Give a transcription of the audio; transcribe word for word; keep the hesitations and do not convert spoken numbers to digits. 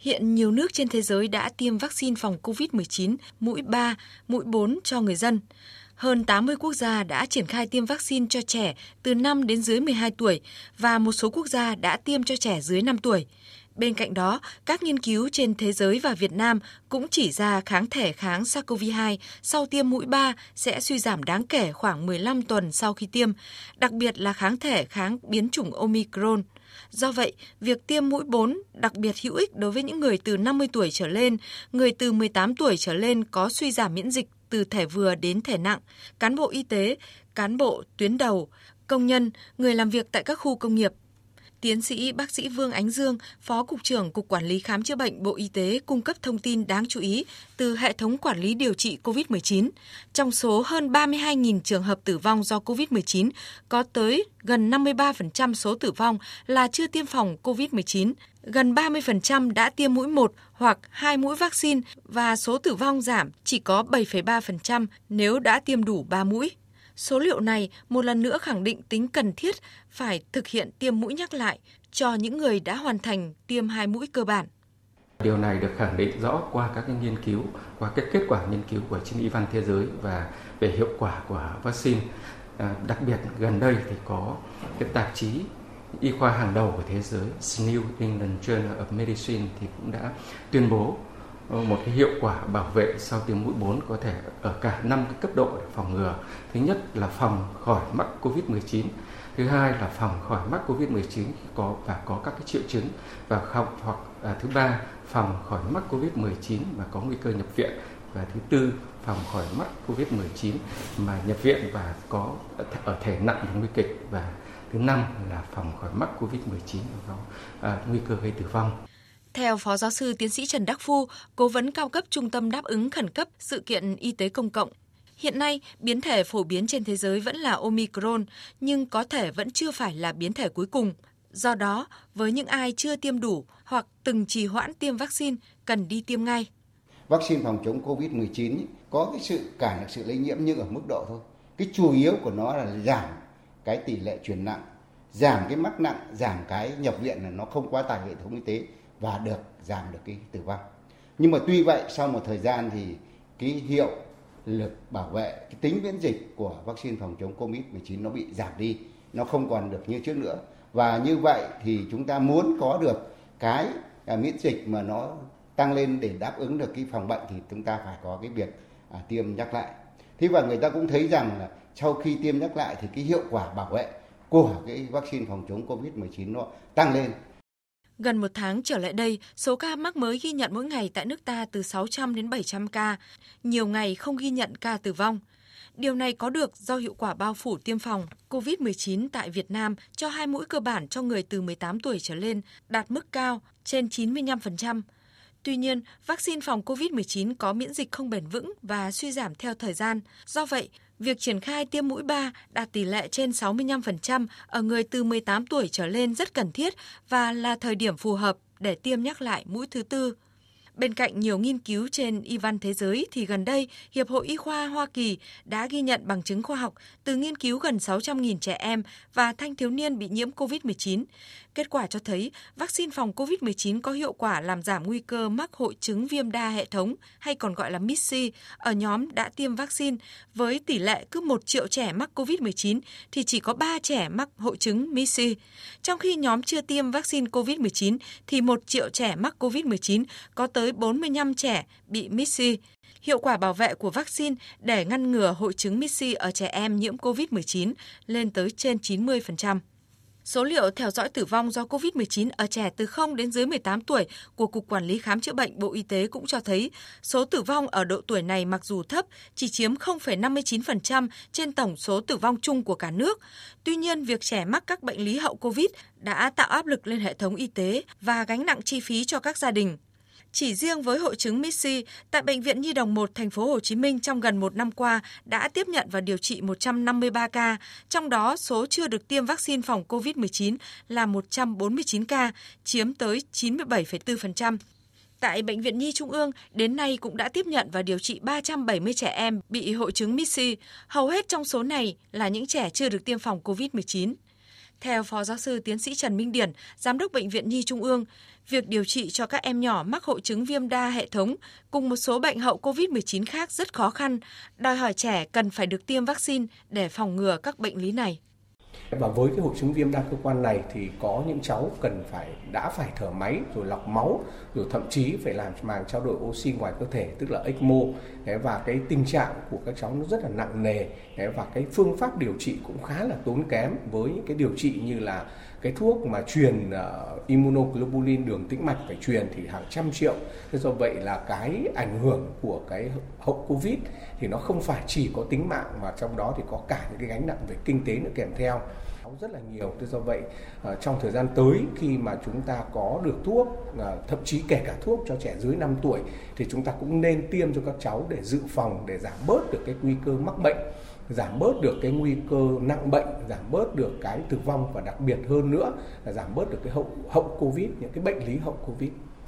Hiện nhiều nước trên thế giới đã tiêm vaccine phòng covid mười chín mũi ba, mũi bốn cho người dân. Hơn tám mươi quốc gia đã triển khai tiêm vaccine cho trẻ từ năm đến dưới mười hai tuổi và một số quốc gia đã tiêm cho trẻ dưới năm tuổi. Bên cạnh đó, các nghiên cứu trên thế giới và Việt Nam cũng chỉ ra kháng thể kháng SARS-xê o vê hai sau tiêm mũi ba sẽ suy giảm đáng kể khoảng mười lăm tuần sau khi tiêm, đặc biệt là kháng thể kháng biến chủng Omicron. Do vậy, việc tiêm mũi bốn đặc biệt hữu ích đối với những người từ năm mươi tuổi trở lên, người từ mười tám tuổi trở lên có suy giảm miễn dịch từ thể vừa đến thể nặng, cán bộ y tế, cán bộ tuyến đầu, công nhân, người làm việc tại các khu công nghiệp. Tiến sĩ bác sĩ Vương Ánh Dương, Phó Cục trưởng Cục Quản lý Khám chữa bệnh Bộ Y tế cung cấp thông tin đáng chú ý từ hệ thống quản lý điều trị covid mười chín. Trong số hơn ba mươi hai nghìn trường hợp tử vong do covid mười chín, có tới gần năm mươi ba phần trăm số tử vong là chưa tiêm phòng covid mười chín, gần ba mươi phần trăm đã tiêm mũi một hoặc hai mũi vaccine và số tử vong giảm chỉ có bảy phẩy ba phần trăm nếu đã tiêm đủ ba mũi. Số liệu này một lần nữa khẳng định tính cần thiết phải thực hiện tiêm mũi nhắc lại cho những người đã hoàn thành tiêm hai mũi cơ bản. Điều này được khẳng định rõ qua các nghiên cứu, qua các kết quả nghiên cứu của trên y văn thế giới và về hiệu quả của vaccine. À, đặc biệt gần đây thì có cái tạp chí y khoa hàng đầu của thế giới, New England Journal of Medicine thì cũng đã tuyên bố một cái hiệu quả bảo vệ sau tiêm mũi bốn có thể ở cả năm cái cấp độ để phòng ngừa. Thứ nhất là phòng khỏi mắc covid mười chín, thứ hai là phòng khỏi mắc covid mười chín khi có và có các cái triệu chứng và không hoặc à, thứ ba phòng khỏi mắc covid mười chín và có nguy cơ nhập viện và thứ tư phòng khỏi mắc covid mười chín mà nhập viện và có ở thể nặng và nguy kịch và thứ năm là phòng khỏi mắc covid mười chín và có à, nguy cơ gây tử vong. Theo Phó Giáo sư Tiến sĩ Trần Đắc Phu, Cố vấn cao cấp Trung tâm Đáp ứng Khẩn cấp Sự kiện Y tế Công cộng, hiện nay, biến thể phổ biến trên thế giới vẫn là Omicron, nhưng có thể vẫn chưa phải là biến thể cuối cùng. Do đó, với những ai chưa tiêm đủ hoặc từng trì hoãn tiêm vaccine, cần đi tiêm ngay. Vaccine phòng chống covid mười chín có cái sự cản được sự lây nhiễm nhưng ở mức độ thôi. Cái chủ yếu của nó là giảm cái tỷ lệ chuyển nặng, giảm cái mắc nặng, giảm cái nhập viện là nó không quá tải hệ thống y tế. Và được giảm được cái tử vong. Nhưng mà tuy vậy sau một thời gian thì cái hiệu lực bảo vệ, cái tính miễn dịch của vaccine phòng chống covid mười chín nó bị giảm đi, nó không còn được như trước nữa. Và như vậy thì chúng ta muốn có được cái miễn dịch mà nó tăng lên để đáp ứng được cái phòng bệnh thì chúng ta phải có cái việc à, tiêm nhắc lại. Thế và người ta cũng thấy rằng là sau khi tiêm nhắc lại thì cái hiệu quả bảo vệ của cái vaccine phòng chống covid mười chín nó tăng lên. Gần một tháng trở lại đây, số ca mắc mới ghi nhận mỗi ngày tại nước ta từ sáu trăm đến bảy trăm ca, nhiều ngày không ghi nhận ca tử vong. Điều này có được do hiệu quả bao phủ tiêm phòng covid mười chín tại Việt Nam cho hai mũi cơ bản cho người từ mười tám tuổi trở lên đạt mức cao trên chín mươi lăm phần trăm. Tuy nhiên, vaccine phòng covid mười chín có miễn dịch không bền vững và suy giảm theo thời gian. Do vậy, việc triển khai tiêm mũi ba đạt tỷ lệ trên sáu mươi lăm phần trăm ở người từ mười tám tuổi trở lên rất cần thiết và là thời điểm phù hợp để tiêm nhắc lại mũi thứ tư. Bên cạnh nhiều nghiên cứu trên y văn thế giới thì gần đây, Hiệp hội Y khoa Hoa Kỳ đã ghi nhận bằng chứng khoa học từ nghiên cứu gần sáu trăm nghìn trẻ em và thanh thiếu niên bị nhiễm covid mười chín. Kết quả cho thấy vaccine phòng covid mười chín có hiệu quả làm giảm nguy cơ mắc hội chứng viêm đa hệ thống hay còn gọi là M I S C ở nhóm đã tiêm vaccine. Với tỷ lệ cứ một triệu trẻ mắc covid mười chín thì chỉ có ba trẻ mắc hội chứng M I S C. Trong khi nhóm chưa tiêm vaccine covid mười chín thì một triệu trẻ mắc covid mười chín có tới bốn mươi lăm trẻ bị M I S-C. Hiệu quả bảo vệ của vaccine để ngăn ngừa hội chứng M I S-C ở trẻ em nhiễm covid mười chín lên tới trên chín mươi phần trăm. Số liệu theo dõi tử vong do covid mười chín ở trẻ từ không đến dưới mười tám tuổi của Cục Quản lý Khám chữa bệnh Bộ Y tế cũng cho thấy số tử vong ở độ tuổi này mặc dù thấp, chỉ chiếm không phẩy năm mươi chín phần trăm trên tổng số tử vong chung của cả nước. Tuy nhiên, việc trẻ mắc các bệnh lý hậu COVID đã tạo áp lực lên hệ thống y tế và gánh nặng chi phí cho các gia đình. Chỉ riêng với hội chứng M I S-C, tại Bệnh viện Nhi Đồng một, thành phố Hồ Chí Minh trong gần một năm qua đã tiếp nhận và điều trị một trăm năm mươi ba ca, trong đó số chưa được tiêm vaccine phòng covid mười chín là một trăm bốn mươi chín ca, chiếm tới chín mươi bảy phẩy bốn phần trăm. Tại Bệnh viện Nhi Trung ương, đến nay cũng đã tiếp nhận và điều trị ba trăm bảy mươi trẻ em bị hội chứng M I S-C, hầu hết trong số này là những trẻ chưa được tiêm phòng covid mười chín. Theo Phó Giáo sư Tiến sĩ Trần Minh Điển, Giám đốc Bệnh viện Nhi Trung ương, việc điều trị cho các em nhỏ mắc hội chứng viêm đa hệ thống cùng một số bệnh hậu cô vít mười chín khác rất khó khăn, đòi hỏi trẻ cần phải được tiêm vaccine để phòng ngừa các bệnh lý này. Và với cái hội chứng viêm đa cơ quan này thì có những cháu cần phải đã phải thở máy rồi lọc máu rồi thậm chí phải làm màng trao đổi oxy ngoài cơ thể, tức là e xê em o, và cái tình trạng của các cháu nó rất là nặng nề và cái phương pháp điều trị cũng khá là tốn kém với những cái điều trị như là cái thuốc mà truyền uh, immunoglobulin đường tĩnh mạch phải truyền thì hàng trăm triệu. Thế do vậy là cái ảnh hưởng của cái hậu Covid thì nó không phải chỉ có tính mạng mà trong đó thì có cả những cái gánh nặng về kinh tế nữa kèm theo. Rất là nhiều. Thế do vậy uh, trong thời gian tới khi mà chúng ta có được thuốc, uh, thậm chí kể cả thuốc cho trẻ dưới năm tuổi thì chúng ta cũng nên tiêm cho các cháu để dự phòng, để giảm bớt được cái nguy cơ mắc bệnh, giảm bớt được cái nguy cơ nặng bệnh, giảm bớt được cái tử vong và đặc biệt hơn nữa là giảm bớt được cái hậu hậu Covid, những cái bệnh lý hậu Covid.